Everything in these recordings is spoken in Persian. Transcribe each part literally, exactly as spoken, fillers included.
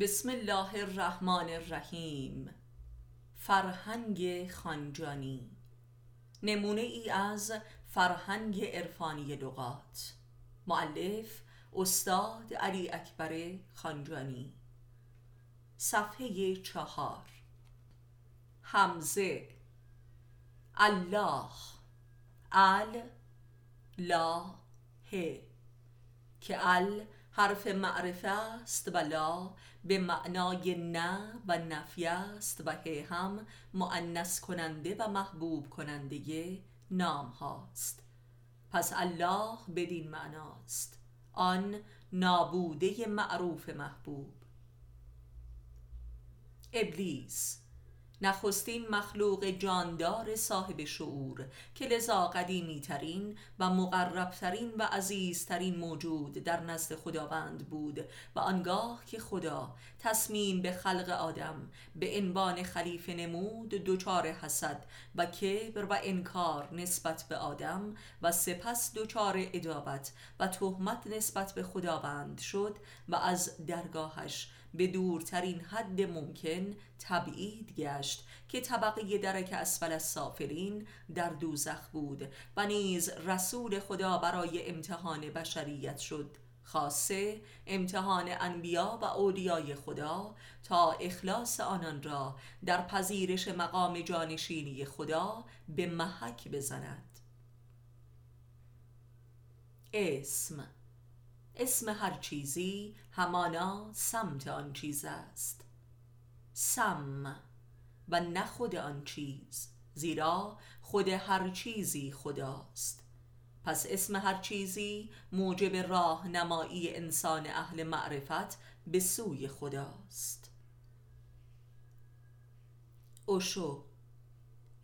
بسم الله الرحمن الرحیم. فرهنگ خانجانی، نمونه ای از فرهنگ عرفانی لغات. مؤلف استاد علی اکبر خانجانی. صفحه چهار. همزه الله ال لا ه، که ال حرف معرفه است و لا به معنای نه و نفی است و ه هم مؤنث کننده و محبوب کننده نام هاست. پس الله بدین معناست، آن نابوده معروف محبوب. ابلیس، نخستین مخلوق جاندار صاحب شعور که لذا قدیمی ترین و مقرب ترین و عزیز ترین موجود در نزد خداوند بود و آنگاه که خدا تصمیم به خلق آدم به عنوان خلیفه نمود، دچار حسد و کبر و انکار نسبت به آدم و سپس دچار عداوت و تهمت نسبت به خداوند شد و از درگاهش به دورترین حد ممکن تبعید گشت که طبقه درک اسفل السافلین در دوزخ بود و نیز رسول خدا برای امتحان بشریت شد، خاصه امتحان انبیا و اولیای خدا، تا اخلاص آنان را در پذیرش مقام جانشینی خدا به محک بزند. اسم اسم هر چیزی همانا سمت آن چیز است، سم و نه خود آن چیز، زیرا خود هر چیزی خداست. پس اسم هر چیزی موجب راه نمایی انسان اهل معرفت به سوی خداست. اوشو،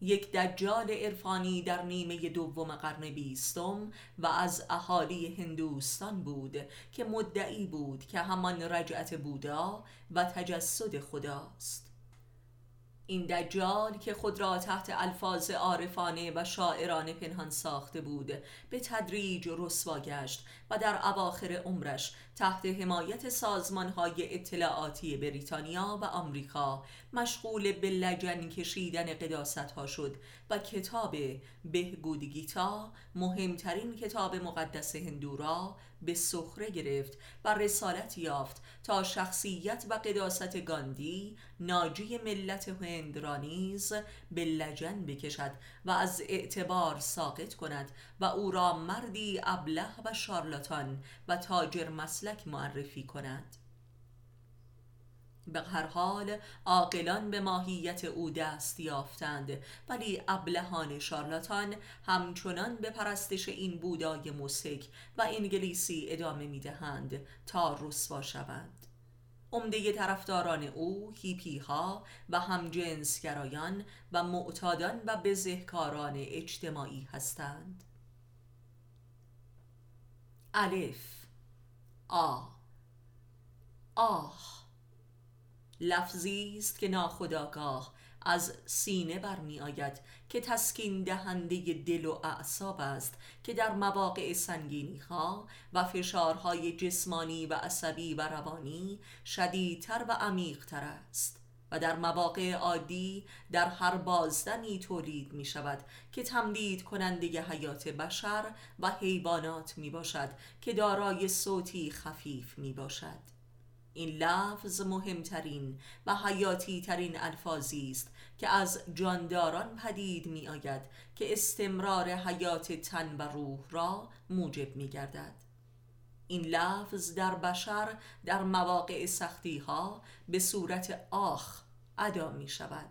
یک دجال عرفانی در نیمه دوم قرن بیستم و از اهالی هندوستان بود که مدعی بود که همان رجعت بودا و تجسد خداست. این دجال که خود را تحت الفاظ عارفانه و شاعرانه پنهان ساخته بود، به تدریج رسوا گشت و در اواخر عمرش تحت حمایت سازمان‌های اطلاعاتی بریتانیا و آمریکا مشغول به لجن کشیدن قداست‌ها شد و کتاب بهگود گیتا، مهمترین کتاب مقدس هندو را به سخره گرفت و رسالت یافت تا شخصیت و قداست گاندی، ناجی ملت هند را نیز به لجن بکشد و از اعتبار ساقط کند و او را مردی ابله و شارلاتان و تاجر مسلک معرفی کند. به هر حال عاقلان به ماهیت او دست یافتند، ولی ابلهان شارلاتان همچنان به پرستش این بودای مسک و انگلیسی ادامه می‌دهند تا رسوا شوند. عمده طرفداران او هیپی ها و همجنسگرایان و معتادان و بزهکاران اجتماعی هستند. الف آ آه، لفظی است که ناخودآگاه از سینه برمی آید که تسکین دهنده دل و اعصاب است که در مواقع سنگینی ها و فشارهای جسمانی و عصبی و روانی شدیدتر و عمیق تر است و در مواقع عادی در هر بازدمی تولید می شود که تمدید کننده حیات بشر و حیوانات می باشد که دارای صوتی خفیف می باشد. این لفظ مهمترین و حیاتی ترین الفاظی است که از جانداران پدید می آید که استمرار حیات تن و روح را موجب می گردد. این لفظ در بشر در مواقع سختی ها به صورت آخ ادا می شود.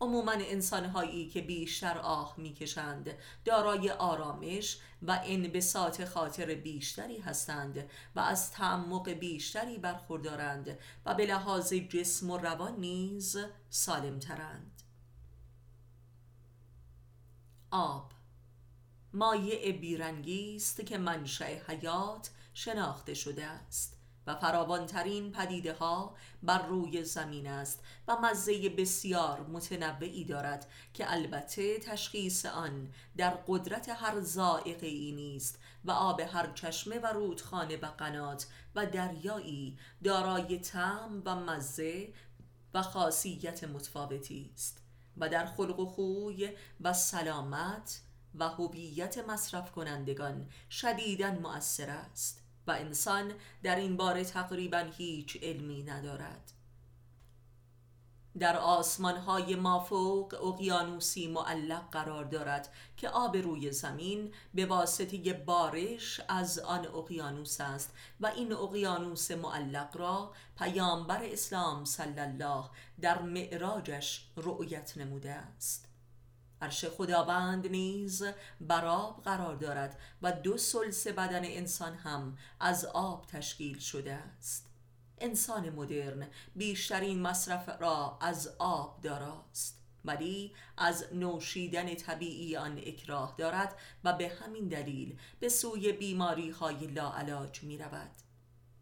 عموماً انسان‌هایی که بیشتر آه می‌کشند دارای آرامش و انبساط خاطر بیشتری هستند و از تعمق بیشتری برخوردارند و به لحاظ جسم و روان نیز سالم‌ترند. آب مایع بیرنگی است که منشأ حیات شناخته شده است و فراوانترین پدیده ها بر روی زمین است و مزه بسیار متنوعی دارد که البته تشخیص آن در قدرت هر ذائقه‌ای نیست و آب هر چشمه و رودخانه و قنات و دریایی دارای طعم و مزه و خاصیت متفاوتی است و در خلق و خوی و سلامت و هویت مصرف کنندگان شدیداً مؤثر است و انسان در این باره تقریباً هیچ علمی ندارد. در آسمانهای مافوق اقیانوسی معلق قرار دارد که آب روی زمین به واسطه بارش از آن اقیانوس است و این اقیانوس معلق را پیامبر اسلام صلی الله در معراجش رؤیت نموده است. عرش خداوند نیز بر آب قرار دارد و دو ثلث بدن انسان هم از آب تشکیل شده است. انسان مدرن بیشترین مصرف را از آب داراست، ولی از نوشیدن طبیعی آن اکراه دارد و به همین دلیل به سوی بیماری های لاعلاج می رود.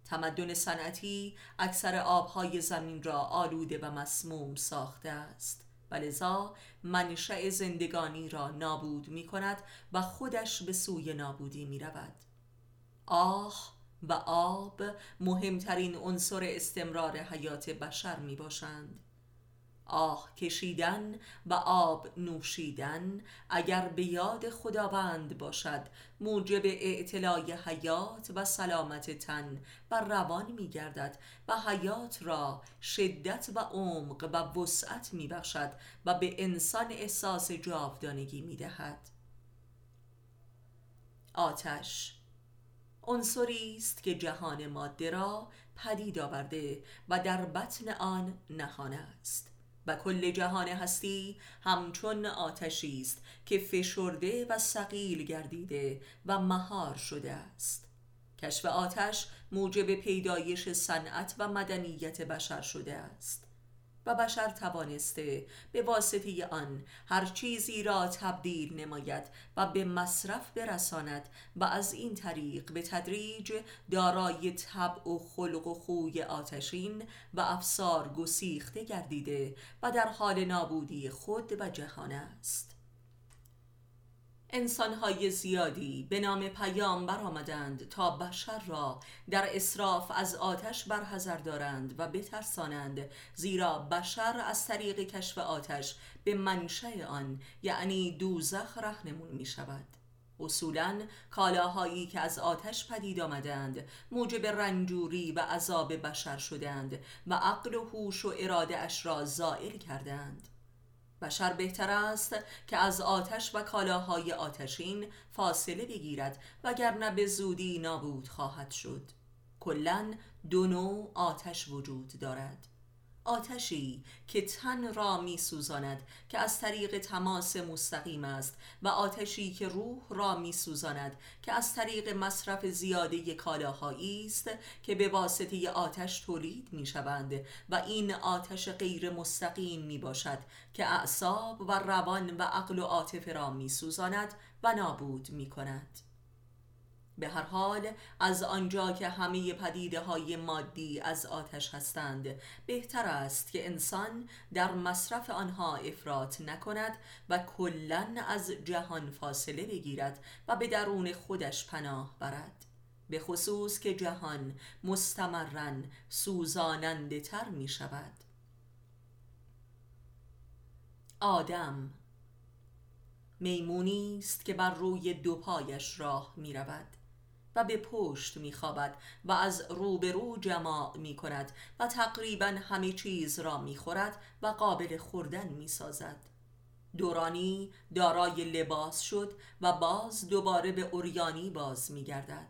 تمدن صنعتی اکثر آبهای زمین را آلوده و مسموم ساخته است، ولذا منشأ زندگانی را نابود می کند و خودش به سوی نابودی می رود. آه و آب مهمترین عنصر استمرار حیات بشر می باشند. آه کشیدن و آب نوشیدن اگر به یاد خداوند باشد موجب اعتلای حیات و سلامت تن و روان می گردد و حیات را شدت و عمق و وسعت می بخشد و به انسان احساس جاودانگی می دهد. آتش عنصری است که جهان ماده را پدید آورده و در بطن آن نهانه است و کل جهان هستی همچون آتشی است که فشرده و ثقیل گردیده و مهار شده است. کشف آتش موجب پیدایش صنعت و مدنیت بشر شده است و بشر توانسته به واسطه آن هر چیزی را تبدیل نماید و به مصرف برساند و از این طریق به تدریج دارای طبع و خلق و خوی آتشین و افسار گسیخته گردیده و در حال نابودی خود و جهان است. انسان‌های زیادی به نام پیامبر آمدند تا بشر را در اسراف از آتش برحذر دارند و بترسانند، زیرا بشر از طریق کشف آتش به منشأ آن یعنی دوزخ راهنمون می شود. اصولاً کالاهایی که از آتش پدید آمدند موجب رنجوری و عذاب بشر شدند و عقل و هوش و اراده اش را زائل کردند. بشر بهتر است که از آتش و کالاهای آتشین فاصله بگیرد وگرنه به زودی نابود خواهد شد. کلاً دو نوع آتش وجود دارد: آتشی که تن را می سوزاند که از طریق تماس مستقیم است و آتشی که روح را می سوزاند که از طریق مصرف زیاده کالاهایی است که به واسطه آتش تولید می شوند و این آتش غیر مستقیم می باشد که اعصاب و روان و عقل و عاطفه را می سوزاند و نابود می کند. به هر حال از آنجا که همه پدیده های مادی از آتش هستند، بهتر است که انسان در مصرف آنها افراط نکند و کلاً از جهان فاصله بگیرد و به درون خودش پناه برد، به خصوص که جهان مستمراً سوزاننده تر می شود. آدم میمونی است که بر روی دو پایش راه می رود و به پشت می خوابد و از روبرو جمع می کند و تقریبا همه چیز را می خورد و قابل خوردن می سازد. دورانی دارای لباس شد و باز دوباره به اوریانی باز می گردد.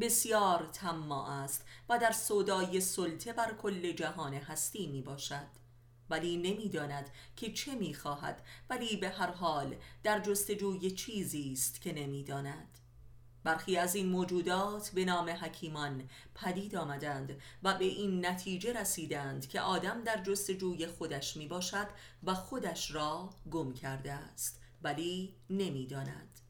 بسیار طماع است و در سودای سلطه بر کل جهان هستی می باشد، ولی نمی داند که چه می خواهد، ولی به هر حال در جستجوی چیزی است که نمی داند. برخی از این موجودات به نام حکیمان پدید آمدند و به این نتیجه رسیدند که آدم در جستجوی خودش می باشد و خودش را گم کرده است، ولی نمی داند.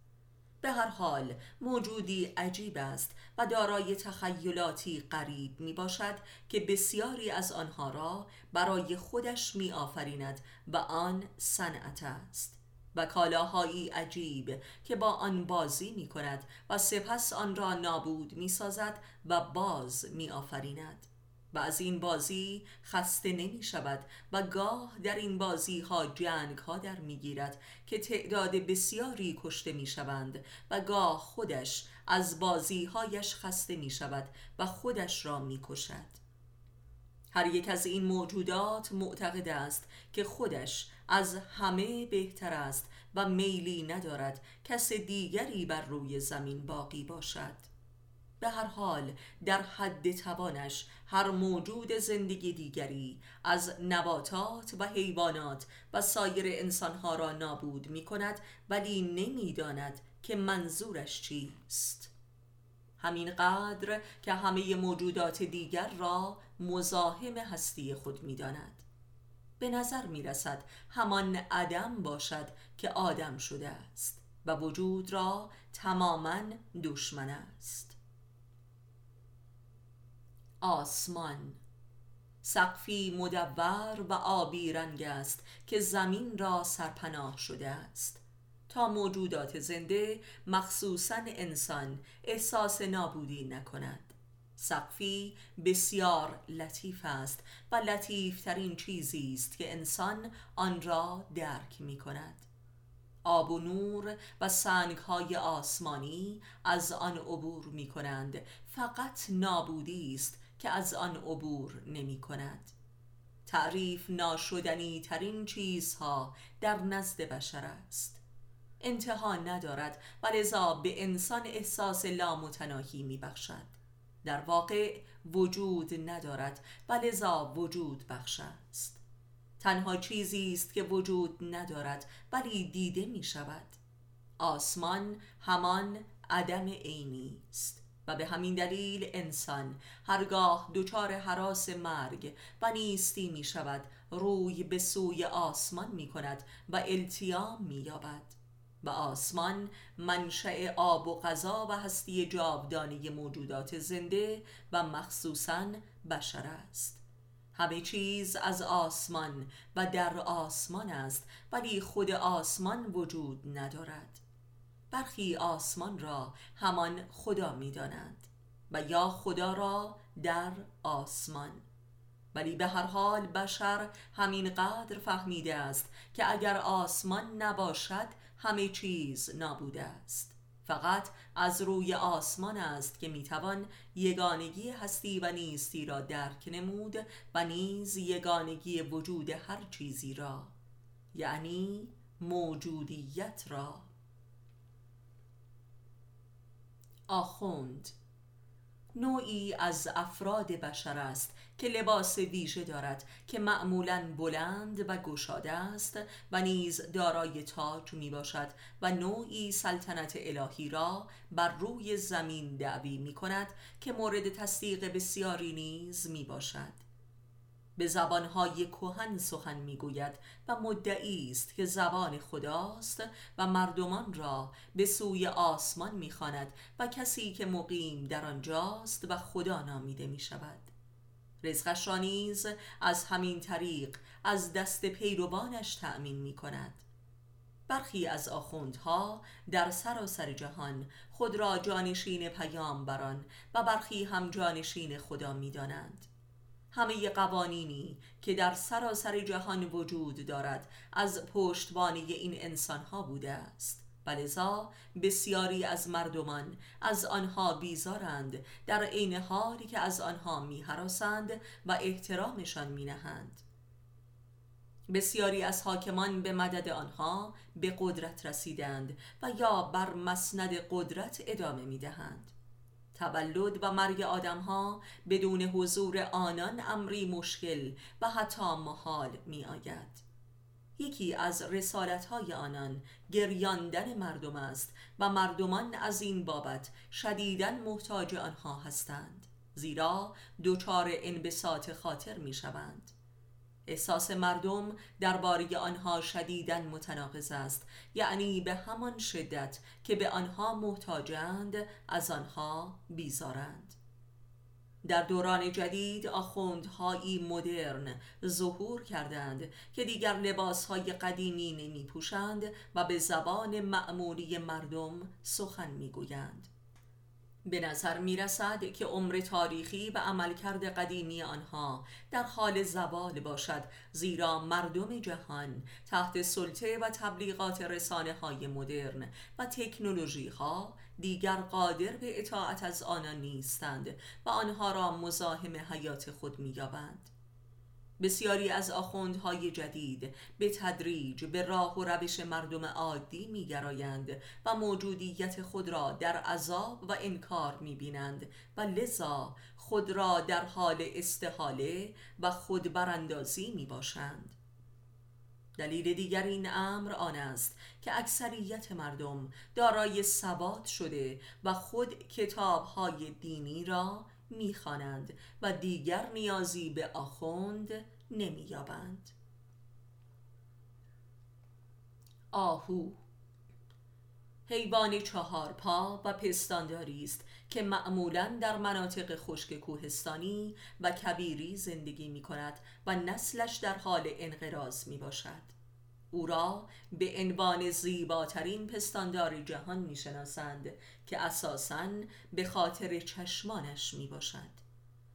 به هر حال موجودی عجیب است و دارای تخیلاتی غریب می باشد که بسیاری از آنها را برای خودش می آفریند و آن صنعت است و کالاهایی عجیب که با آن بازی می کند و سپس آن را نابود می سازد و باز می آفریند و از این بازی خسته نمی شود و گاه در این بازی ها جنگ ها در می گیرد که تعداد بسیاری کشته می شوند و گاه خودش از بازی هایش خسته می شود و خودش را می کشد. هر یک از این موجودات معتقد است که خودش از همه بهتر است و میلی ندارد کس دیگری بر روی زمین باقی باشد. به هر حال در حد توانش هر موجود زندگی دیگری از نباتات و حیوانات و سایر انسانها را نابود می کند ولی نمی داند که منظورش چیست. همینقدر که همه موجودات دیگر را مزاحم هستی خود می داند. به نظر می رسد همان عدم باشد که آدم شده است و وجود را تماماً دشمن است. آسمان سقفی مدور و آبی رنگ است که زمین را سرپناه شده است تا موجودات زنده مخصوصاً انسان احساس نابودی نکند. سقفی بسیار لطیف است و لطیف ترین چیزی است که انسان آن را درک می کند. آب و نور و سنگ‌های آسمانی از آن عبور می کنند، فقط نابودی است که از آن عبور نمی کند. تعریف ناشدنی ترین چیزها در نزد بشر است. انتها ندارد و لذا به انسان احساس لامتناهی می بخشد. در واقع وجود ندارد و لذا وجود بخش است. تنها چیزی است که وجود ندارد ولی دیده می شود. آسمان همان عدم عینی است و به همین دلیل انسان هرگاه دچار هراس مرگ و نیستی می شود روی به سوی آسمان می کند و التیام می یابد. و آسمان منشأ آب و غذا و هستی جاودانه موجودات زنده و مخصوصاً بشر است. همه چیز از آسمان و در آسمان است ولی خود آسمان وجود ندارد. برخی آسمان را همان خدا می دانند و یا خدا را در آسمان، ولی به هر حال بشر همین قدر فهمیده است که اگر آسمان نباشد همه چیز نابوده است. فقط از روی آسمان است که میتوان یگانگی هستی و نیستی را درک نمود و نیز یگانگی وجود هر چیزی را، یعنی موجودیت را. آخوند نوعی از افراد بشر است که لباس ویژه دارد که معمولاً بلند و گشاده است و نیز دارای تاج می باشد و نوعی سلطنت الهی را بر روی زمین دعوی می کند که مورد تصدیق بسیاری نیز می باشد. به زبانهای کهن سخن می گوید و مدعی است که زبان خداست و مردمان را به سوی آسمان می خواند و کسی که مقیم در آنجاست و خدا نامیده می شود. رزقش را نیز از همین طریق از دست پیروانش تأمین می کند. برخی از آخوندها در سراسر جهان خود را جانشین پیامبران و برخی هم جانشین خدا می دانند. همه قوانینی که در سراسر جهان وجود دارد از پشتوانه این انسانها بوده است و لذا بسیاری از مردمان از آنها بیزارند، در عین حالی که از آنها می‌هراسند و احترامشان می‌نهند. بسیاری از حاکمان به مدد آنها به قدرت رسیدند و یا بر مسند قدرت ادامه می‌دهند. تولد و مرگ آدم‌ها بدون حضور آنان امری مشکل و حتی محال می‌آید. یکی از رسالت‌های آنان گریاندن مردم است و مردمان از این بابت شدیداً محتاج آنها هستند، زیرا دچار انبساط خاطر می‌شوند. احساس مردم درباره آنها شدیداً متناقض است، یعنی به همان شدت که به آنها محتاجند از آنها بیزارند. در دوران جدید آخوندهایی مدرن ظهور کردند که دیگر لباسهای قدیمی نمی پوشند و به زبان معمولی مردم سخن می گویند. به نظر می رسد که عمر تاریخی و عملکرد قدیمی آنها در حال زوال باشد، زیرا مردم جهان تحت سلطه و تبلیغات رسانه‌های مدرن و تکنولوژی‌ها دیگر قادر به اطاعت از آنان نیستند و آنها را مزاحم حیات خود می‌یابند. بسیاری از آخوندهای جدید به تدریج به راه و روش مردم عادی می‌گرایند و موجودیت خود را در عذاب و انکار می‌بینند و لذا خود را در حال استحاله و خودبراندازی می‌باشند. دلیل دیگر این امر آن است که اکثریت مردم دارای ثبات شده و خود کتاب‌های دینی را می‌خوانند و دیگر نیازی به آخوند نمی‌یابند. آهو حیوان چهارپا و پستانداری است که معمولاً در مناطق خشک کوهستانی و کویری زندگی می‌کند و نسلش در حال انقراض می‌باشد. او را به عنوان زیباترین پستاندار جهان می‌شناسند که اساساً به خاطر چشمانش می‌باشد.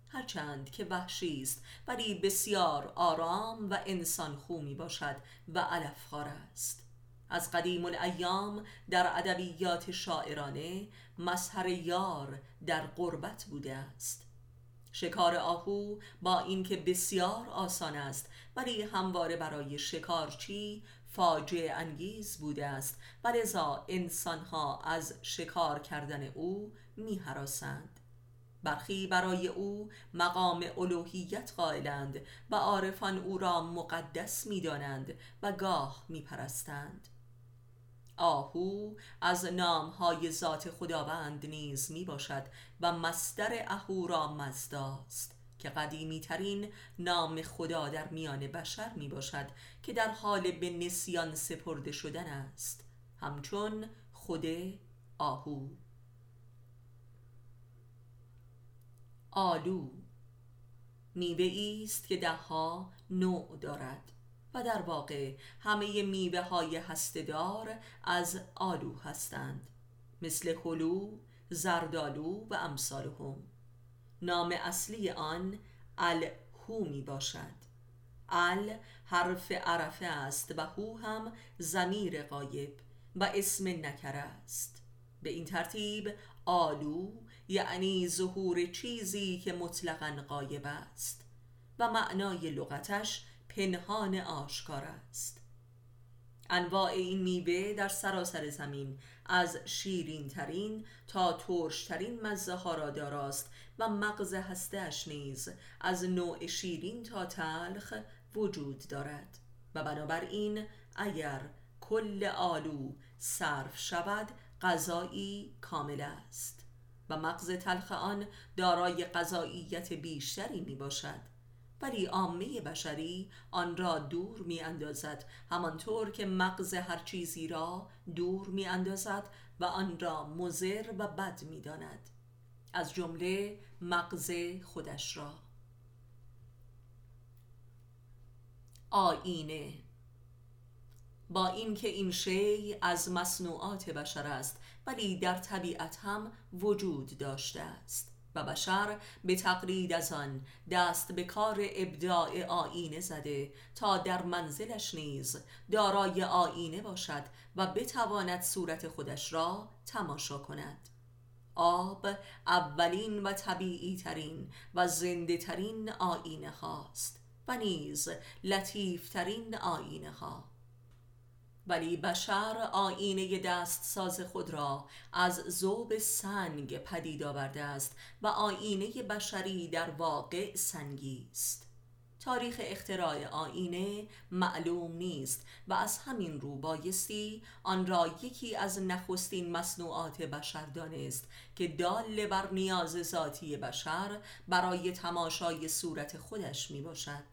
هرچند که وحشی است، ولی بسیار آرام و انسان‌خو می‌باشد و علفخوار است. از قدیم الایام در ادبیات شاعرانه مظهر یار در غربت بوده است. شکار آهو با اینکه بسیار آسان است، ولی همواره برای شکارچی فاجعه انگیز بوده است و لذا انسانها از شکار کردن او می‌هراسند. برخی برای او مقام الوهیت قائلند و عارفان او را مقدس می‌دانند و گاه می‌پرستند. آهو از نام‌های ذات خداوند نیز می‌باشد و مصدر اهورا مزداست که قدیمی‌ترین نام خدا در میان بشر می‌باشد که در حال به نسیان سپرده شدن است، همچون خود آهو. آلو میوه‌ای است که ده‌ها نوع دارد و در واقع همه میوه‌های هسته‌دار از آلو هستند، مثل هلو، زردآلو و امثالهم. نام اصلی آن الهو میباشد. ال حرف عرفه است و هو هم ضمیر غایب و اسم نکره است. به این ترتیب آلو یعنی ظهور چیزی که مطلقاً غایب است و معنای لغتش پنهان آشکار است. انواع این میوه در سراسر زمین از شیرین ترین تا ترش ترین مزه ها را داراست و مغز هسته‌اش نیز از نوع شیرین تا تلخ وجود دارد و بنابراین اگر کل آلو صرف شود غذایی کامل است و مغز تلخ آن دارای غذاییت بیشتری می باشد، ولی عامه بشری آن را دور می اندازد، همانطور که مغز هر چیزی را دور می اندازد و آن را مضر و بد می داند، از جمله مغز خودش را. آینه با اینکه این شی از مصنوعات بشر است، ولی در طبیعت هم وجود داشته است و بشر به تقلید از آن دست به کار ابداع آینه زده تا در منزلش نیز دارای آینه باشد و بتواند صورت خودش را تماشا کند. آب اولین و طبیعی ترین و زنده ترین آینه هاست و نیز لطیف ترین آینه ها، ولی بشر آینه دست ساز خود را از ذوب سنگ پدید آورده است و آینه بشری در واقع سنگی است. تاریخ اختراع آینه معلوم نیست و از همین رو بایستی آن را یکی از نخستین مصنوعات بشر دانست که دال بر نیاز ذاتی بشر برای تماشای صورت خودش می باشد.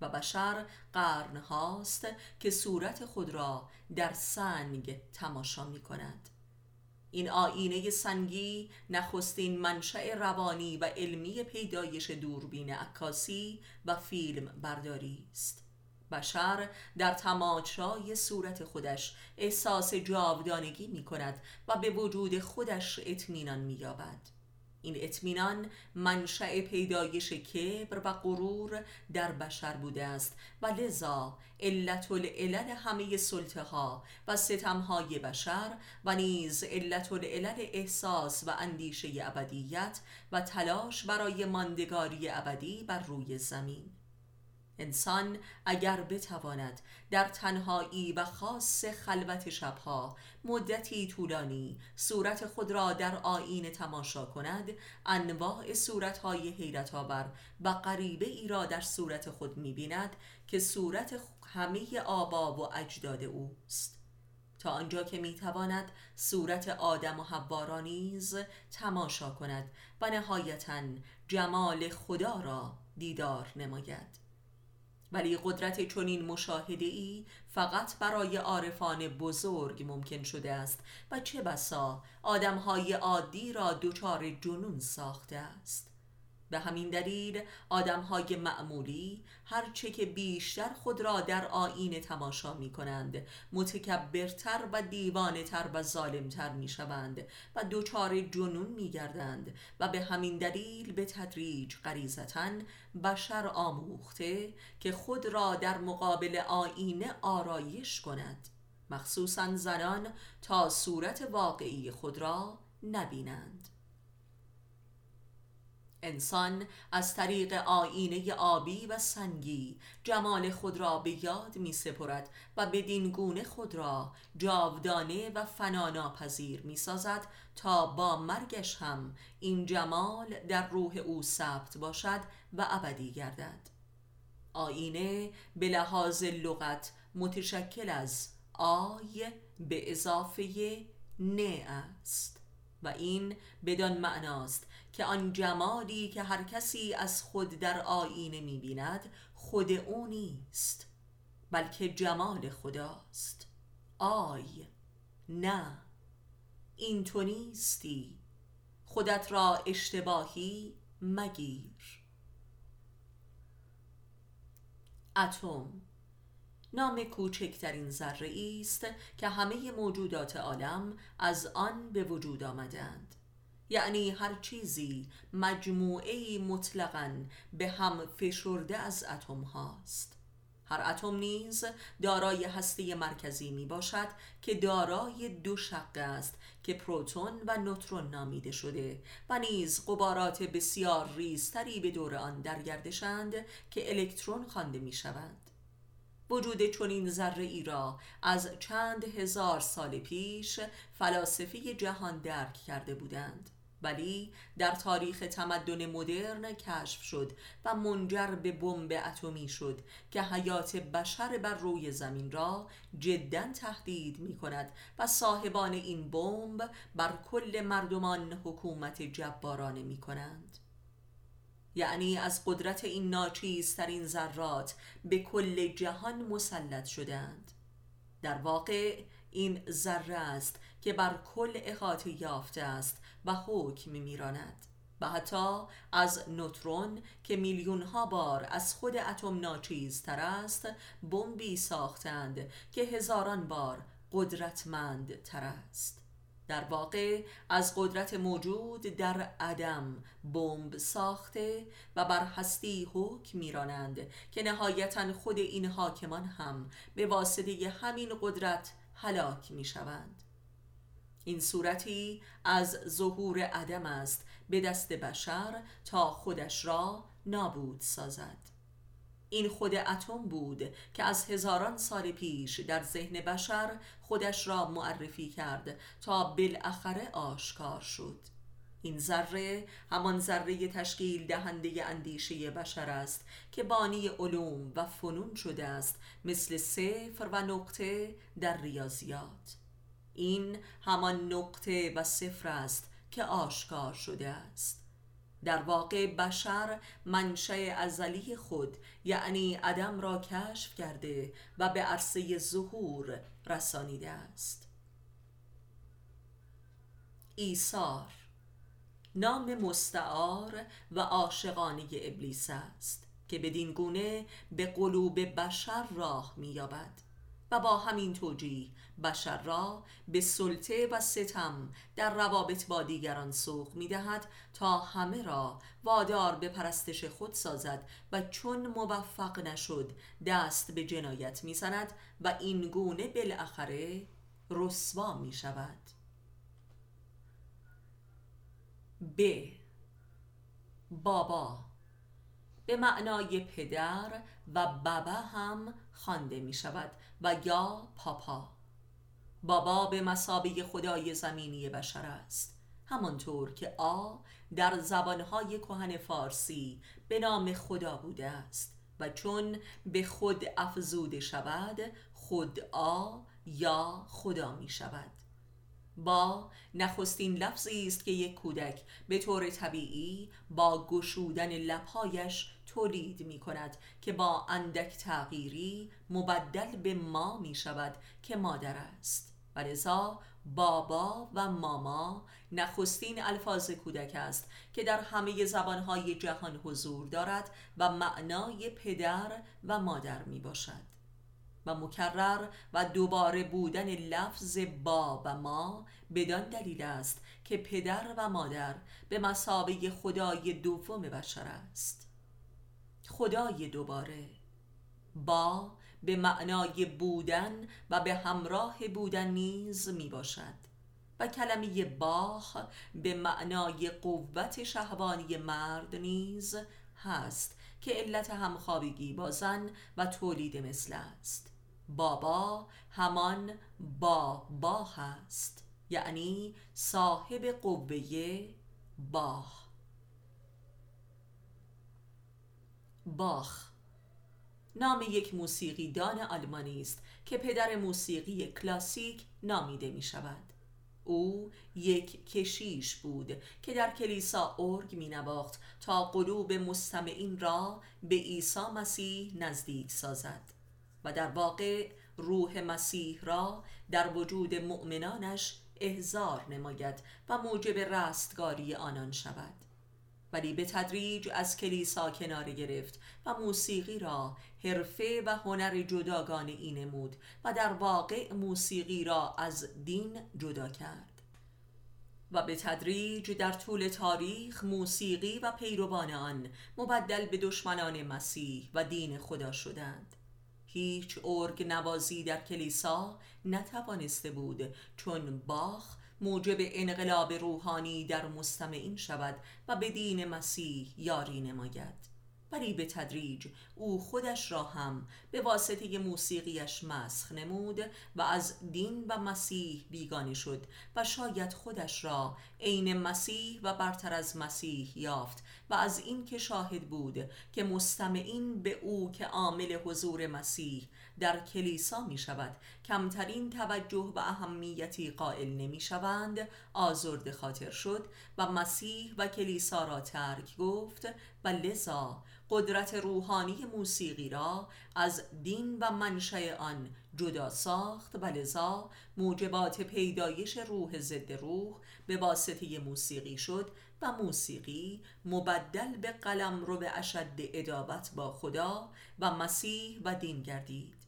و بشر قرن هاست که صورت خود را در سنگ تماشا می کند. این آینه سنگی نخستین منشأ روانی و علمی پیدایش دوربین عکاسی و فیلم برداری است. بشر در تماشای صورت خودش احساس جاودانگی می کند و به وجود خودش اطمینان می یابد. این اطمینان منشأ پیدایش کبر و غرور در بشر بوده است و لذا علت العلل همه سلطه ها و ستم های بشر و نیز علت العلل احساس و اندیشه ابدیت و تلاش برای ماندگاری ابدی بر روی زمین. انسان اگر بتواند در تنهایی و خاص خلوت شبها مدتی طولانی صورت خود را در آینه تماشا کند، انواع صورتهای حیرت‌آور و غریبه ای را در صورت خود می‌بیند که صورت همه آبا و اجداد اوست. تا آنجا که میتواند صورت آدم و حوا را نیز تماشا کند و نهایتاً جمال خدا را دیدار نماید. ولی قدرت چنین مشاهده‌ای فقط برای عارفان بزرگ ممکن شده است و چه بسا آدم‌های عادی را دچار جنون ساخته است. به همین دلیل آدم‌های معمولی هرچه که بیشتر خود را در آینه تماشا می‌کنند، متکبرتر و دیوانه‌تر و ظالم‌تر می‌شوند و دچار جنون می‌گردند و به همین دلیل به تدریج غریزتاً بشر آموخته که خود را در مقابل آینه آرایش کند، مخصوصاً زنان، تا صورت واقعی خود را نبینند. انسان از طریق آینه آبی و سنگی جمال خود را به یاد می سپرد و بدین گونه خود را جاودانه و فناناپذیر می سازد تا با مرگش هم این جمال در روح او ثبت باشد و ابدی گردد. آینه به لحاظ لغت متشکل از آی به اضافه نه است و این بدان معناست که آن جمالی که هر کسی از خود در آینه می‌بیند خود او نیست، بلکه جمال خداست. آی نه، این تو نیستی، خودت را اشتباهی مگیر. اتم نام کوچکترین ذره‌ای است که همه موجودات عالم از آن به وجود آمدند، یعنی هر چیزی مجموعه‌ای مطلقاً به هم فشرده از اتم هاست. هر اتم نیز دارای هسته مرکزی می باشد که دارای دو شقه است که پروتون و نوترون نامیده شده و نیز غبارات بسیار ریزتری به دور آن در گردشند که الکترون خوانده می شوند. وجود چنین ذره‌ای را از چند هزار سال پیش فلاسفه جهان درک کرده بودند، ولی در تاریخ تمدن مدرن کشف شد و منجر به بمب اتمی شد که حیات بشر بر روی زمین را جداً تهدید می‌کند و صاحبان این بمب بر کل مردمان حکومت جبارانه می‌کنند. یعنی از قدرت این ناچیزترین ذرات به کل جهان مسلط شدند. در واقع این ذره است که بر کل احاطه یافته است و حکم می‌راند و حتی از نوترون که میلیون‌ها بار از خود اتم ناچیزتر است بمبی ساختند که هزاران بار قدرتمندتر است. در واقع از قدرت موجود در عدم بمب ساخته و بر هستی حکم می‌رانند که نهایتاً خود این حاکمان هم به واسطه همین قدرت هلاک می‌شوند. این صورتی از ظهور عدم است به دست بشر تا خودش را نابود سازد. این خود اتم بود که از هزاران سال پیش در ذهن بشر خودش را معرفی کرد تا بالاخره آشکار شد. این ذره همان ذره تشکیل دهنده اندیشه بشر است که بانی علوم و فنون شده است، مثل صفر و نقطه در ریاضیات. این همان نقطه و صفر است که آشکار شده است. در واقع بشر منشأ ازلی خود یعنی عدم را کشف کرده و به عرصه ظهور رسانیده است. ایثار نام مستعار و عاشقانه ابلیس است که بدین گونه به قلوب بشر راه می‌یابد و با همین توجیه بشر را به سلطه و ستم در روابط با دیگران سوق می‌دهد تا همه را وادار به پرستش خود سازد و چون موفق نشد دست به جنایت می‌زند و این گونه بالاخره رسوا می‌شود. ب بابا به معنای پدر و بابا هم خوانده می شود و یا پاپا. بابا به مثابه خدای زمینی بشر است، همانطور که آ در زبانهای کهن فارسی به نام خدا بوده است و چون به خود افزوده شود خود آ یا خدا می شود. با نخستین لفظی است که یک کودک به طور طبیعی با گشودن لبهایش تولید می کند که با اندک تغییری مبدل به ما می شود که مادر است و لذا بابا و ماما نخستین الفاظ کودک است که در همه زبانهای جهان حضور دارد و معنای پدر و مادر می باشد و مکرر و دوباره بودن لفظ با و ما بدان دلیل است که پدر و مادر به مثابه خدای دوم بشر است. خدای دوباره با به معنای بودن و به همراه بودن نیز می باشد و کلمه باخ به معنای قوت شهوانی مرد نیز هست که علت همخوابگی با زن و تولید مثل است. بابا همان بابا هست، یعنی صاحب قوه باخ. باخ نام یک موسیقیدان آلمانی است که پدر موسیقی کلاسیک نامیده می شود. او یک کشیش بود که در کلیسا ارگ می نواخت تا قلوب مستمعین را به عیسی مسیح نزدیک سازد و در واقع روح مسیح را در وجود مؤمنانش احضار نماید و موجب رستگاری آنان شود، ولی به تدریج از کلیسا کنار گرفت و موسیقی را حرفه و هنر جداگانه ای نمود و در واقع موسیقی را از دین جدا کرد و به تدریج در طول تاریخ موسیقی و پیروان آن مبدل به دشمنان مسیح و دین خدا شدند. هیچ ارگ نوازی در کلیسا نتوانسته بود چون باخ موجب انقلاب روحانی در مستمعین شود و به دین مسیح یاری نماید، ولی به تدریج او خودش را هم به واسطه موسیقیش مسخ نمود و از دین و مسیح بیگانه شد و شاید خودش را عین مسیح و برتر از مسیح یافت و از این که شاهد بود که مستمعین به او که عامل حضور مسیح در کلیسا می شود کمترین توجه و اهمیتی قائل نمی شوند آزرده خاطر شد و مسیح و کلیسا را ترک گفت و لذا قدرت روحانی موسیقی را از دین و منشأ آن جدا ساخت و لذا موجبات پیدایش روح ضد روح به واسطه موسیقی شد و موسیقی مبدل به قلمرو اشد عداوت با خدا و مسیح و دین گردید.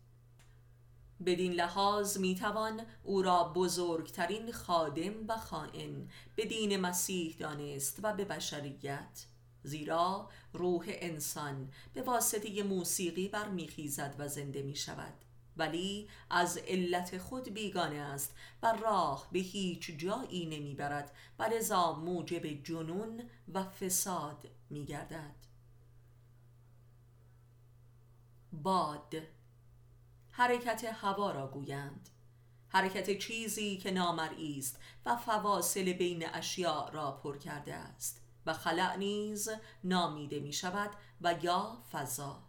بدین لحاظ میتوان او را بزرگترین خادم و خائن به دین مسیح دانست و به بشریت، زیرا روح انسان به واسطه موسیقی برمیخیزد و زنده می شود، ولی از علت خود بیگانه است و راه به هیچ جایی نمی برد و لذا موجب جنون و فساد می گردد. باد حرکت هوا را گویند، حرکت چیزی که نامرئی است و فواصل بین اشیاء را پر کرده است و خلأ نیز نامیده می شود و یا فضا.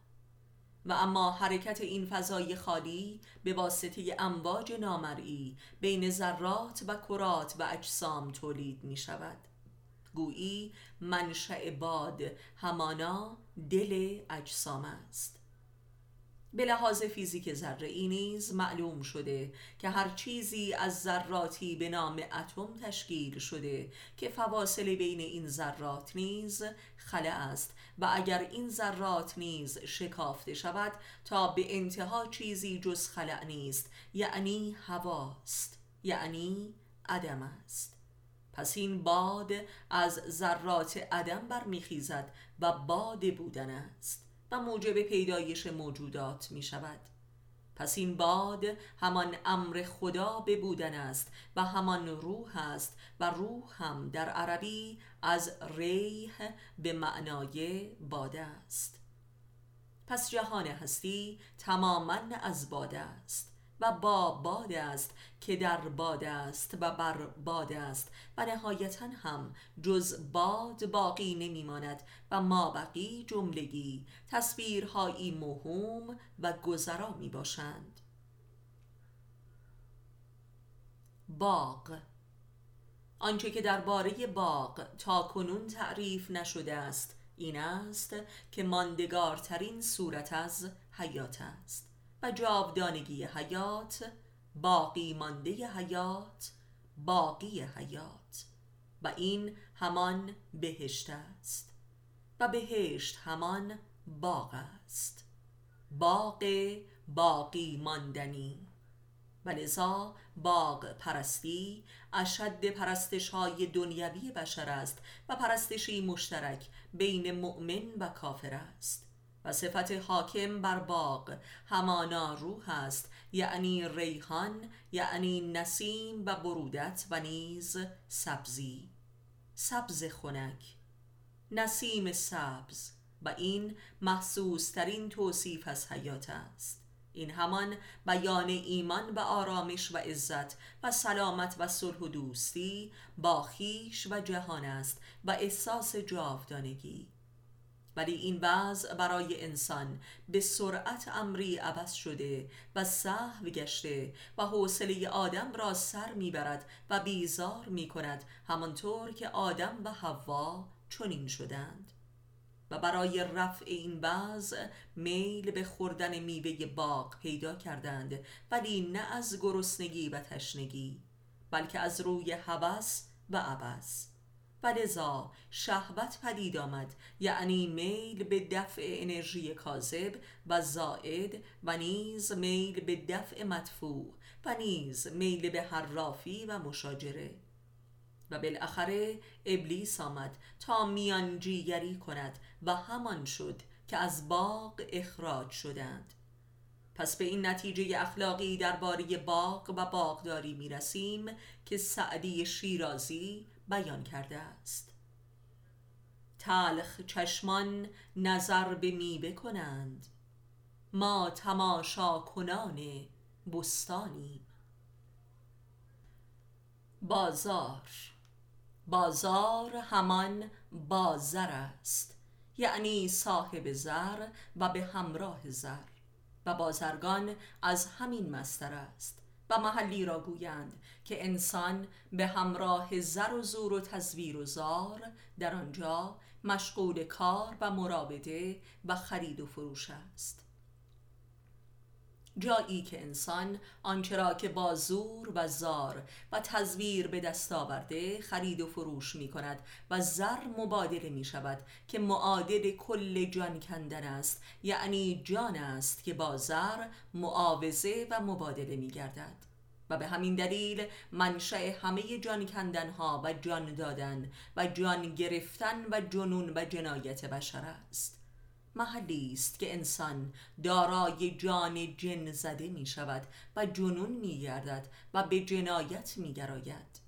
و اما حرکت این فضای خالی به واسطه امواج نامرئی بین ذرات و کرات و اجسام تولید می شود. گویی منشأ باد همانا دل اجسام است. به لحاظ فیزیک ذره‌ای نیز معلوم شده که هر چیزی از ذراتی به نام اتم تشکیل شده که فواصل بین این ذرات نیز خلا است و اگر این ذرات نیز شکافته شود تا به انتها چیزی جز خلا نیست، یعنی هواست، یعنی عدم است. پس این باد از ذرات عدم برمیخیزد و باد بودن است و موجب پیدایش موجودات می شود. پس این باد همان امر خدا به بودن است و همان روح است و روح هم در عربی از ریح به معنای باد است. پس جهان هستی تماماً از باد است و با باد است که در باد است و بر باد است و نهایتاً هم جز باد باقی نمیماند و ما بقی جملگی تصویرهایی موهوم و گذرا می باشند. باغ. آنچه که درباره باغ تا کنون تعریف نشده است این است که ماندگارترین صورت از حیات است و جاودانگی حیات، باقی مانده حیات، باقی حیات و این همان بهشت است و بهشت همان باغ است، باغ باقی ماندنی و لذا باغ پرستی اشد پرستش های دنیوی بشر است و پرستشی مشترک بین مؤمن و کافر است و صفت حاکم بر باغ همانا روح است، یعنی ریحان، یعنی نسیم و برودت و نیز سبزی، سبز خنک، نسیم سبز و این محسوس ترین توصیف از حیات است. این همان بیان ایمان و آرامش و عزت و سلامت و صلح و دوستی با خویش و جهان است و احساس جاودانگی. ولی این وضع برای انسان به سرعت امری عوض شده و سهو گشته و حوصله آدم را سر میبرد و بیزار میکند، همانطور که آدم و حوا چنین شدند. و برای رفع این وضع میل به خوردن میوه باغ پیدا کردند، ولی نه از گرسنگی و تشنگی بلکه از روی هوس و عبث. و لذا شهوت پدید آمد، یعنی میل به دفع انرژی کاذب و زائد و نیز میل به دفع مدفوع و نیز میل به حرافی و مشاجره. و بالاخره ابلیس آمد تا میانجیگری کند و همان شد که از باغ اخراج شدند. پس به این نتیجه اخلاقی درباره باغ و باغداری میرسیم که سعدی شیرازی بیان کرده است. تلخ چشمان نظر به میوه کنند، ما تماشا کنان بستانیم. بازار. بازار همان بازر است، یعنی صاحب زر و به همراه زر و بازرگان از همین مصدر است و محلی را گویند که انسان به همراه زر و زور و تزویر و زار در آنجا مشغول کار و مراوده و خرید و فروش است. جایی که انسان آنچه را که با زور و زار و تزویر به دست آورده خرید و فروش می کند و زر مبادله می شود که معادل کل جان کندن است، یعنی جان است که با زر معاوضه و مبادله می گردد و به همین دلیل منشأ همه جان کندن ها و جان دادن و جان گرفتن و جنون و جنایت بشر است. محلی است که انسان دارای جان جن زده می شود و جنون می گردد و به جنایت می گراید.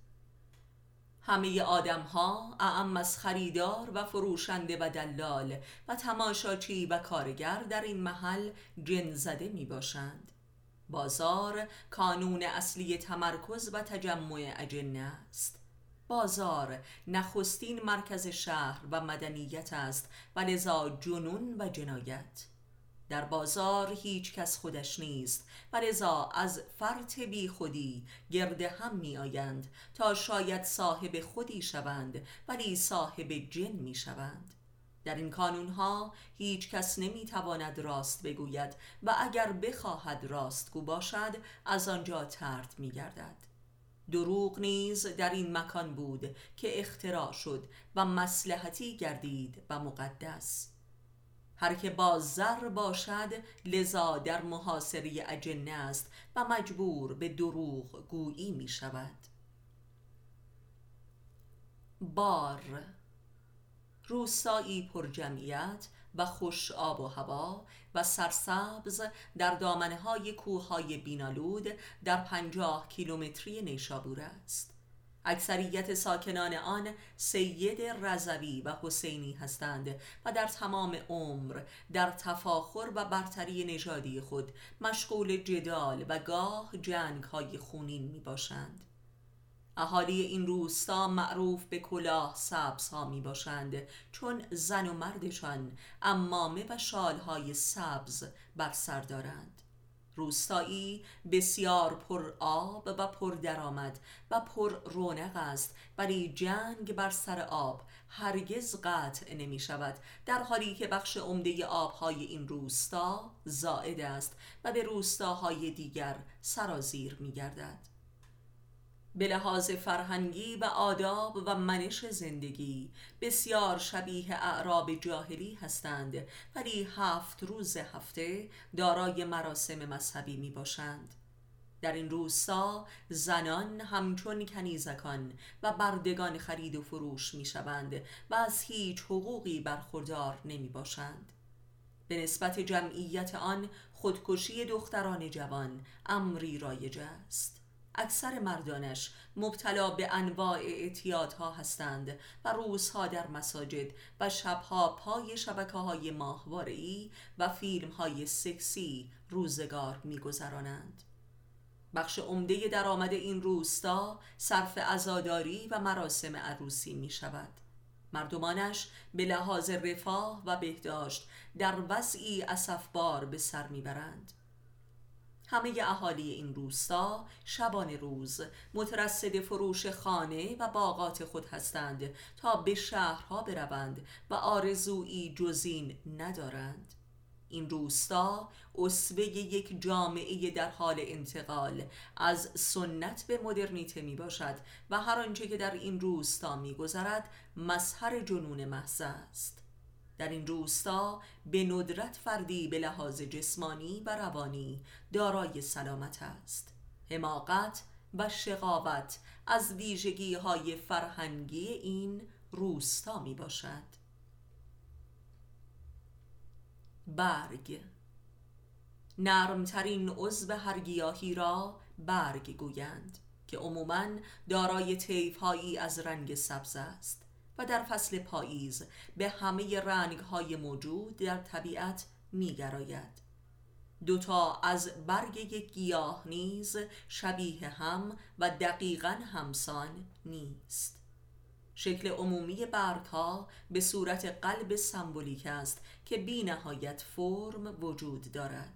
همه آدم ها اعم از خریدار و فروشنده و دلال و تماشاچی و کارگر در این محل جن زده می باشند. بازار کانون اصلی تمرکز و تجمع اجنه است. بازار نخستین مرکز شهر و مدنیت است و لذا جنون و جنایت. در بازار هیچ کس خودش نیست و لذا از فرط بی خودی گرد هم می آیند تا شاید صاحب خودی شوند ولی صاحب جن می شوند. در این کانونها هیچ کس نمی تواند راست بگوید و اگر بخواهد راستگو باشد از آنجا طرد می گردد. دروغ نیز در این مکان بود که اختراع شد و مصلحتی گردید و مقدس. هر که با زر باشد لذا در محاصره اجنه است و مجبور به دروغ گویی می شود. بار، روستایی پر جمعیت و خوش آب و هوا و سرسبز در دامنه‌های کوه‌های بینالود در پنجاه کیلومتری نیشابور است. اکثریت ساکنان آن سید رضوی و حسینی هستند و در تمام عمر در تفاخر و برتری نژادی خود مشغول جدال و گاه جنگ‌های خونین می‌باشند. اهالی این روستا معروف به کلاه سبز ها می باشند چون زن و مردشان عمامه و شالهای سبز بر سر دارند. روستایی بسیار پر آب و پر درآمد و پر رونق است، ولی جنگ بر سر آب هرگز قطع نمی شود، در حالی که بخش عمده آبهای این روستا زائد است و به روستاهای دیگر سرازیر می گردد. به لحاظ فرهنگی و آداب و منش زندگی بسیار شبیه اعراب جاهلی هستند، ولی هفت روز هفته دارای مراسم مذهبی می باشند. در این روستا زنان همچون کنیزکان و بردگان خرید و فروش می شوند و از هیچ حقوقی برخوردار نمی باشند. به نسبت جمعیت آن خودکشی دختران جوان امری رایج است. اکثر مردانش مبتلا به انواع اعتیادها هستند و روزها در مساجد و شبها پای شبکه‌های ماهواره‌ای و فیلم‌های سکسی روزگار می‌گذرانند. بخش عمده درآمد این روستا صرف عزاداری و مراسم عروسی می‌شود. مردمانش به لحاظ رفاه و بهداشت در وضعی اسفبار به سر می‌برند. همه اهالی این روستا شبانه روز مترصد فروش خانه و باغات خود هستند تا به شهرها بروند و آرزویی جز این ندارند. این روستا اسوه یک جامعه در حال انتقال از سنت به مدرنیته می باشد و هر آنچه که در این روستا می گذرد مظهر جنون محض است. در این روستا به ندرت فردی به لحاظ جسمانی و روانی دارای سلامت است. حماقت و شقاوت از ویژگی‌های فرهنگی این روستا می باشد. برگ، نرمترین عضو هر گیاهی را برگ گویند که عموماً دارای طیف‌هایی از رنگ سبز است و در فصل پاییز به همه رنگ‌های موجود در طبیعت می‌گراید. دوتا از برگ یک گیاه نیز شبیه هم و دقیقاً همسان نیست. شکل عمومی برگ‌ها به صورت قلب سمبولیک است که بی‌نهایت فرم وجود دارد.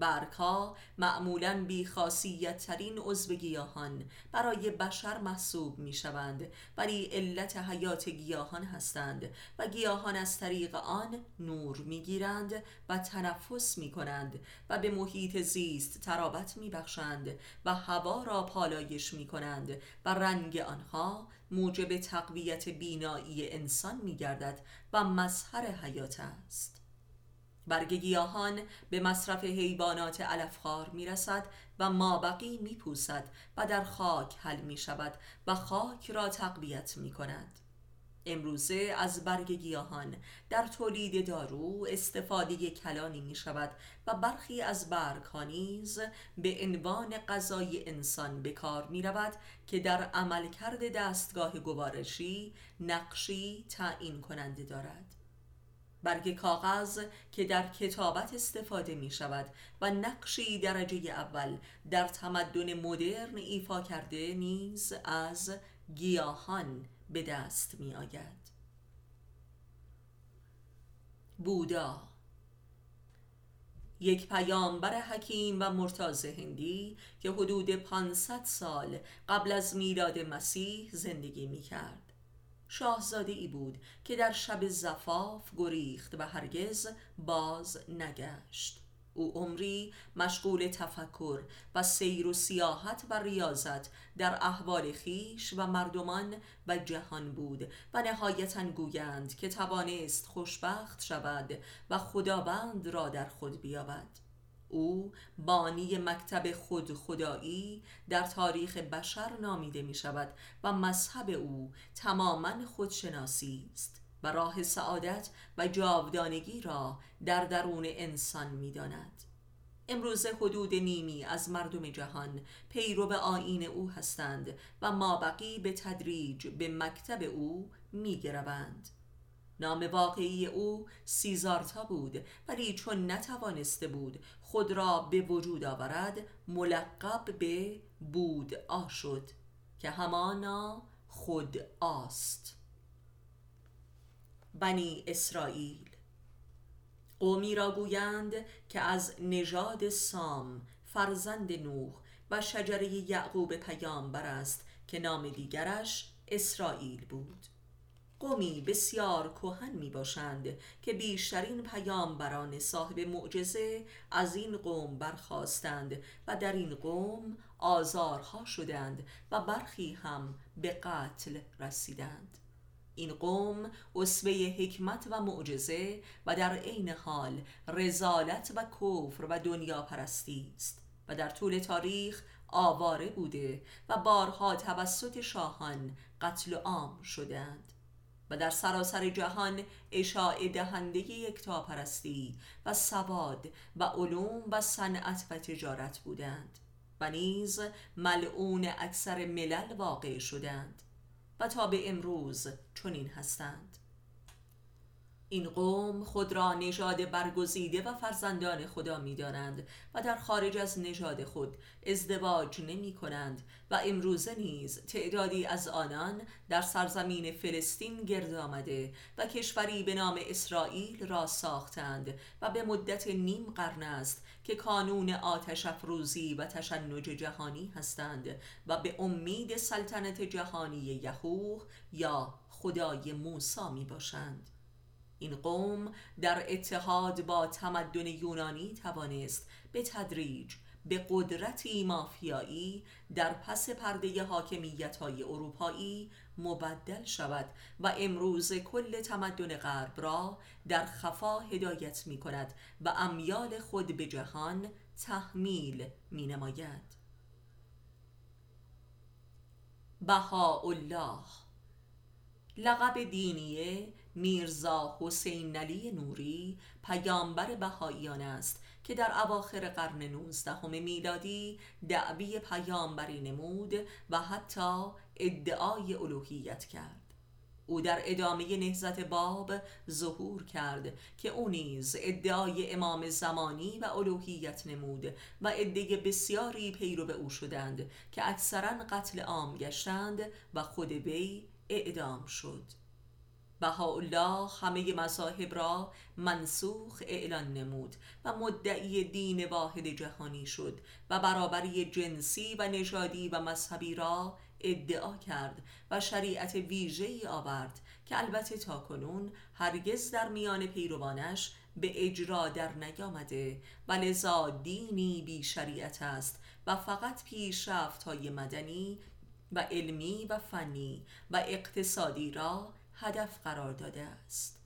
برگ‌ها معمولاً بی‌خاصیت‌ترین عضو گیاهان برای بشر محسوب می‌شوند، ولی علت حیات گیاهان هستند و گیاهان از طریق آن نور می‌گیرند و تنفس می‌کنند و به محیط زیست تراوت می‌بخشند و هوا را پالایش می‌کنند و رنگ آنها موجب تقویت بینایی انسان می‌گردد و مظهر حیات است. برگ گیاهان به مصرف حیوانات علفخوار میرسد و مابقی میپوسد و در خاک حل میشود و خاک را تقویت میکند. امروزه از برگ گیاهان در تولید دارو استفاده کلانی میشود و برخی از برگ ها نیز به عنوان غذای انسان به کار میرود که در عملکرد دستگاه گوارشی نقشی تعیین کننده دارد. برگ کاغذ که در کتابت استفاده می شود و نقشی درجه اول در تمدن مدرن ایفا کرده نیز از گیاهان به دست می آید. بودا، یک پیامبر حکیم و مرتاض هندی که حدود پانصد سال قبل از میلاد مسیح زندگی می‌کرد. شاهزاده ای بود که در شب زفاف گریخت و هرگز باز نگشت. او عمری مشغول تفکر و سیر و سیاحت و ریاضت در احوال خویش و مردمان و جهان بود و نهایتاً گویند که توانست خوشبخت شود و خداوند را در خود بیابد. او بانی مکتب خود خدایی در تاریخ بشر نامیده می شود و مذهب او تماماً خودشناسی است و راه سعادت و جاودانگی را در درون انسان می داند. امروز حدود نیمی از مردم جهان پیرو به آیین او هستند و مابقی به تدریج به مکتب او می گروند. نام واقعی او سیزارتا بود، ولی چون نتوانسته بود خود را به وجود آورد ملقب به بود آ شد که همانا خود آست. بنی اسرائیل قومی را گویند که از نژاد سام فرزند نوح و شجره یعقوب پیامبر است که نام دیگرش اسرائیل بود. قومی بسیار کهن می باشند که بیشترین پیامبران صاحب معجزه از این قوم برخاستند و در این قوم آزارها شدند و برخی هم به قتل رسیدند. این قوم اسوه حکمت و معجزه و در عین حال رذالت و کفر و دنیا پرستی است و در طول تاریخ آواره بوده و بارها توسط شاهان قتل عام شدند و در سراسر جهان اشاعه دهنده یکتاپرستی و سواد و علوم و صنعت و تجارت بودند و نیز ملعون اکثر ملل واقع شدند و تا به امروز چنین هستند. این قوم خود را نژاد برگزیده و فرزندان خدا می دانند و در خارج از نژاد خود ازدواج نمی کنند و امروزه نیز تعدادی از آنان در سرزمین فلسطین گرد آمده و کشوری به نام اسرائیل را ساختند و به مدت نیم قرن است که کانون آتش افروزی و تشنج جهانی هستند و به امید سلطنت جهانی یهوه یا خدای موسی می باشند. این قوم در اتحاد با تمدن یونانی توانست به تدریج به قدرتی مافیایی در پس پرده حاکمیت‌های اروپایی مبدل شود و امروز کل تمدن غرب را در خفا هدایت می‌کند و امیال خود به جهان تحمیل می‌نماید. بهاءالله لقب دینیه میرزا حسین علی نوری پیامبر بهائیان است که در اواخر قرن نوزدهم میلادی دعوی پیامبری نمود و حتی ادعای الوهیت کرد. او در ادامه نهضت باب ظهور کرد که او نیز ادعای امام زمانی و الوهیت نمود و عده بسیاری پیرو او شدند که اکثرا قتل عام گشتند و خود وی اعدام شد. بهاءالله همه مذاهب را منسوخ اعلان نمود و مدعی دین واحد جهانی شد و برابری جنسی و نژادی و مذهبی را ادعا کرد و شریعت ویژه‌ای آورد که البته تاکنون هرگز در میان پیروانش به اجرا در نیامده و لذا دینی بی شریعت است و فقط پیشرفت‌های مدنی و علمی و فنی و اقتصادی را هدف قرار داده است.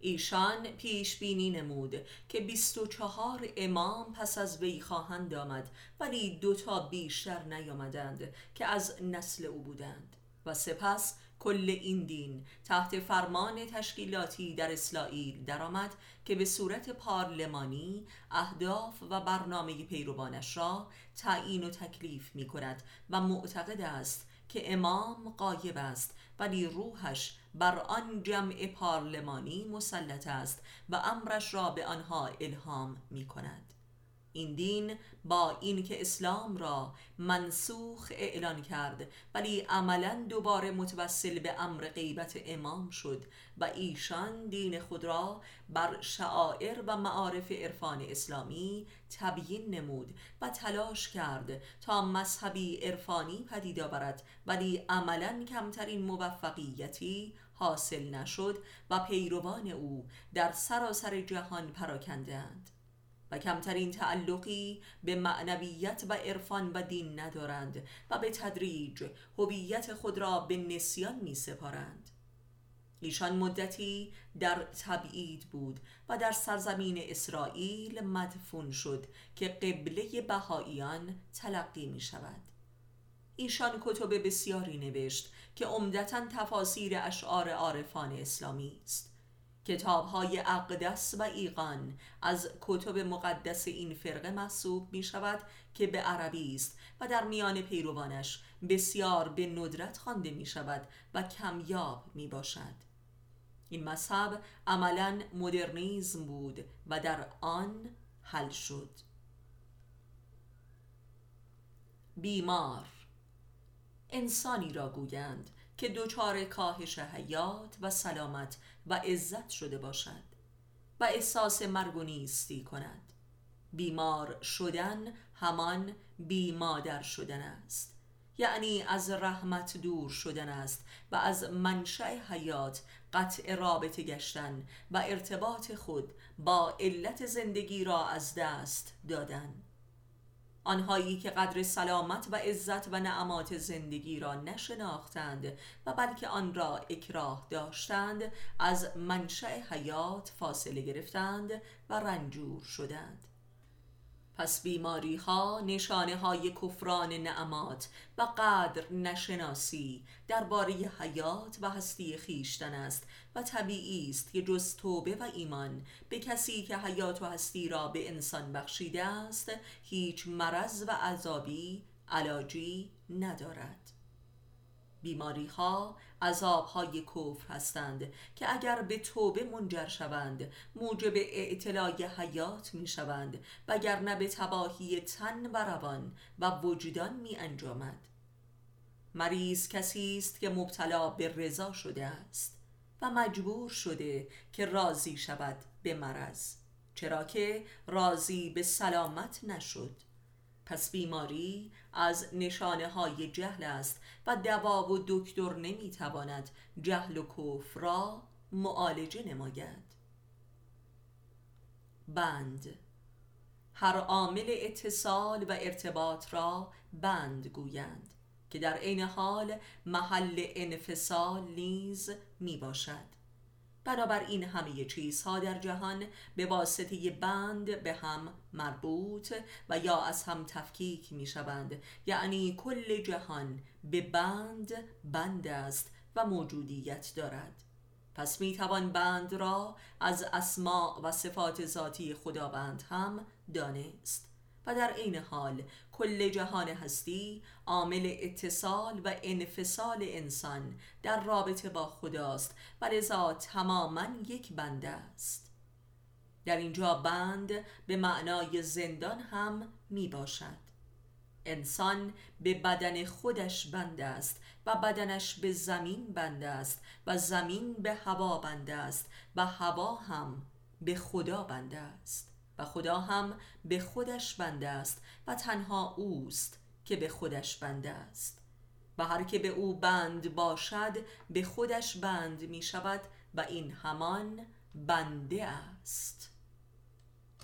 ایشان پیش بینی نمود که بیست و چهار امام پس از وی خواهند آمد، ولی دو تا بیشتر نیامدند که از نسل او بودند و سپس کل این دین تحت فرمان تشکیلاتی در اسرائیل درآمد که به صورت پارلمانی اهداف و برنامه پیروانش را تعیین و تکلیف می کند و معتقد است که امام غایب است ولی روحش بر آن جمع پارلمانی مسلط است و امرش را به آنها الهام می کند. این دین با اینکه اسلام را منسوخ اعلان کرد ولی عملاً دوباره متوسل به امر غیبت امام شد و ایشان دین خود را بر شعائر و معارف عرفان اسلامی تبیین نمود و تلاش کرد تا مذهبی عرفانی پدید آورد، ولی عملاً کمترین موفقیتی حاصل نشد و پیروان او در سراسر جهان پراکندند و کمترین تعلقی به معنویت و عرفان و دین ندارند و به تدریج هویت خود را به نسیان می سپارند. ایشان مدتی در تبعید بود و در سرزمین اسرائیل مدفون شد که قبله بهائیان تلقی می شود. ایشان کتب بسیاری نوشت که عمدتاً تفاسیر اشعار عارفان اسلامی است. کتاب‌های اقدس و ایقان از کتب مقدس این فرقه محسوب می‌شود که به عربی است و در میان پیروانش بسیار به ندرت خوانده می‌شود و کمیاب می‌باشد. این مذهب عملاً مدرنیزم بود و در آن حل شد. بیمار انسانی را گویند که دچار کاهش حیات و سلامت و عزت شده باشد و احساس مرگ و نیستی کند. بیمار شدن همان بیمادر شدن است، یعنی از رحمت دور شدن است و از منشأ حیات قطع رابطه گشتن و ارتباط خود با علت زندگی را از دست دادن. آنهایی که قدر سلامت و عزت و نعمات زندگی را نشناختند و بلکه آن را اکراه داشتند، از منشأ حیات فاصله گرفتند و رنجور شدند. پس بیماری ها نشانه های کفران نعمات و قدر نشناسی درباره حیات و هستی خیشتن است و طبیعی است که جز توبه و ایمان به کسی که حیات و هستی را به انسان بخشیده است هیچ مرض و عذابی علاجی ندارد. بیماری ها عذاب های کفر هستند که اگر به توبه منجر شوند موجب اعتلای حیات می شوند وگرنه به تباهی تن و روان و وجدان می انجامد. مریض کسی است که مبتلا به رضا شده است و مجبور شده که راضی شود به مرض، چرا که راضی به سلامت نشد. پس بیماری از نشانه های جهل است و دوا و دکتر نمیتواند جهل و کفر را معالجه نماید. بند هر عامل اتصال و ارتباط را بند گویند که در عین حال محل انفصال نیز می باشد. بنابراین همه چیزها در جهان به واسطه بند به هم مربوط و یا از هم تفکیک می شوند، یعنی کل جهان به بند بند است و موجودیت دارد. پس می توان بند را از اسماء و صفات ذاتی خداوند هم دانست و در عین حال کل جهان هستی عامل اتصال و انفصال انسان در رابطه با خداست و لذا تماما یک بنده است. در اینجا بند به معنای زندان هم می باشد. انسان به بدن خودش بند است و بدنش به زمین بند است و زمین به هوا بند است و هوا هم به خدا بند است و خدا هم به خودش بنده است و تنها اوست که به خودش بنده است و هر که به او بند باشد به خودش بند می شود و این همان بنده است.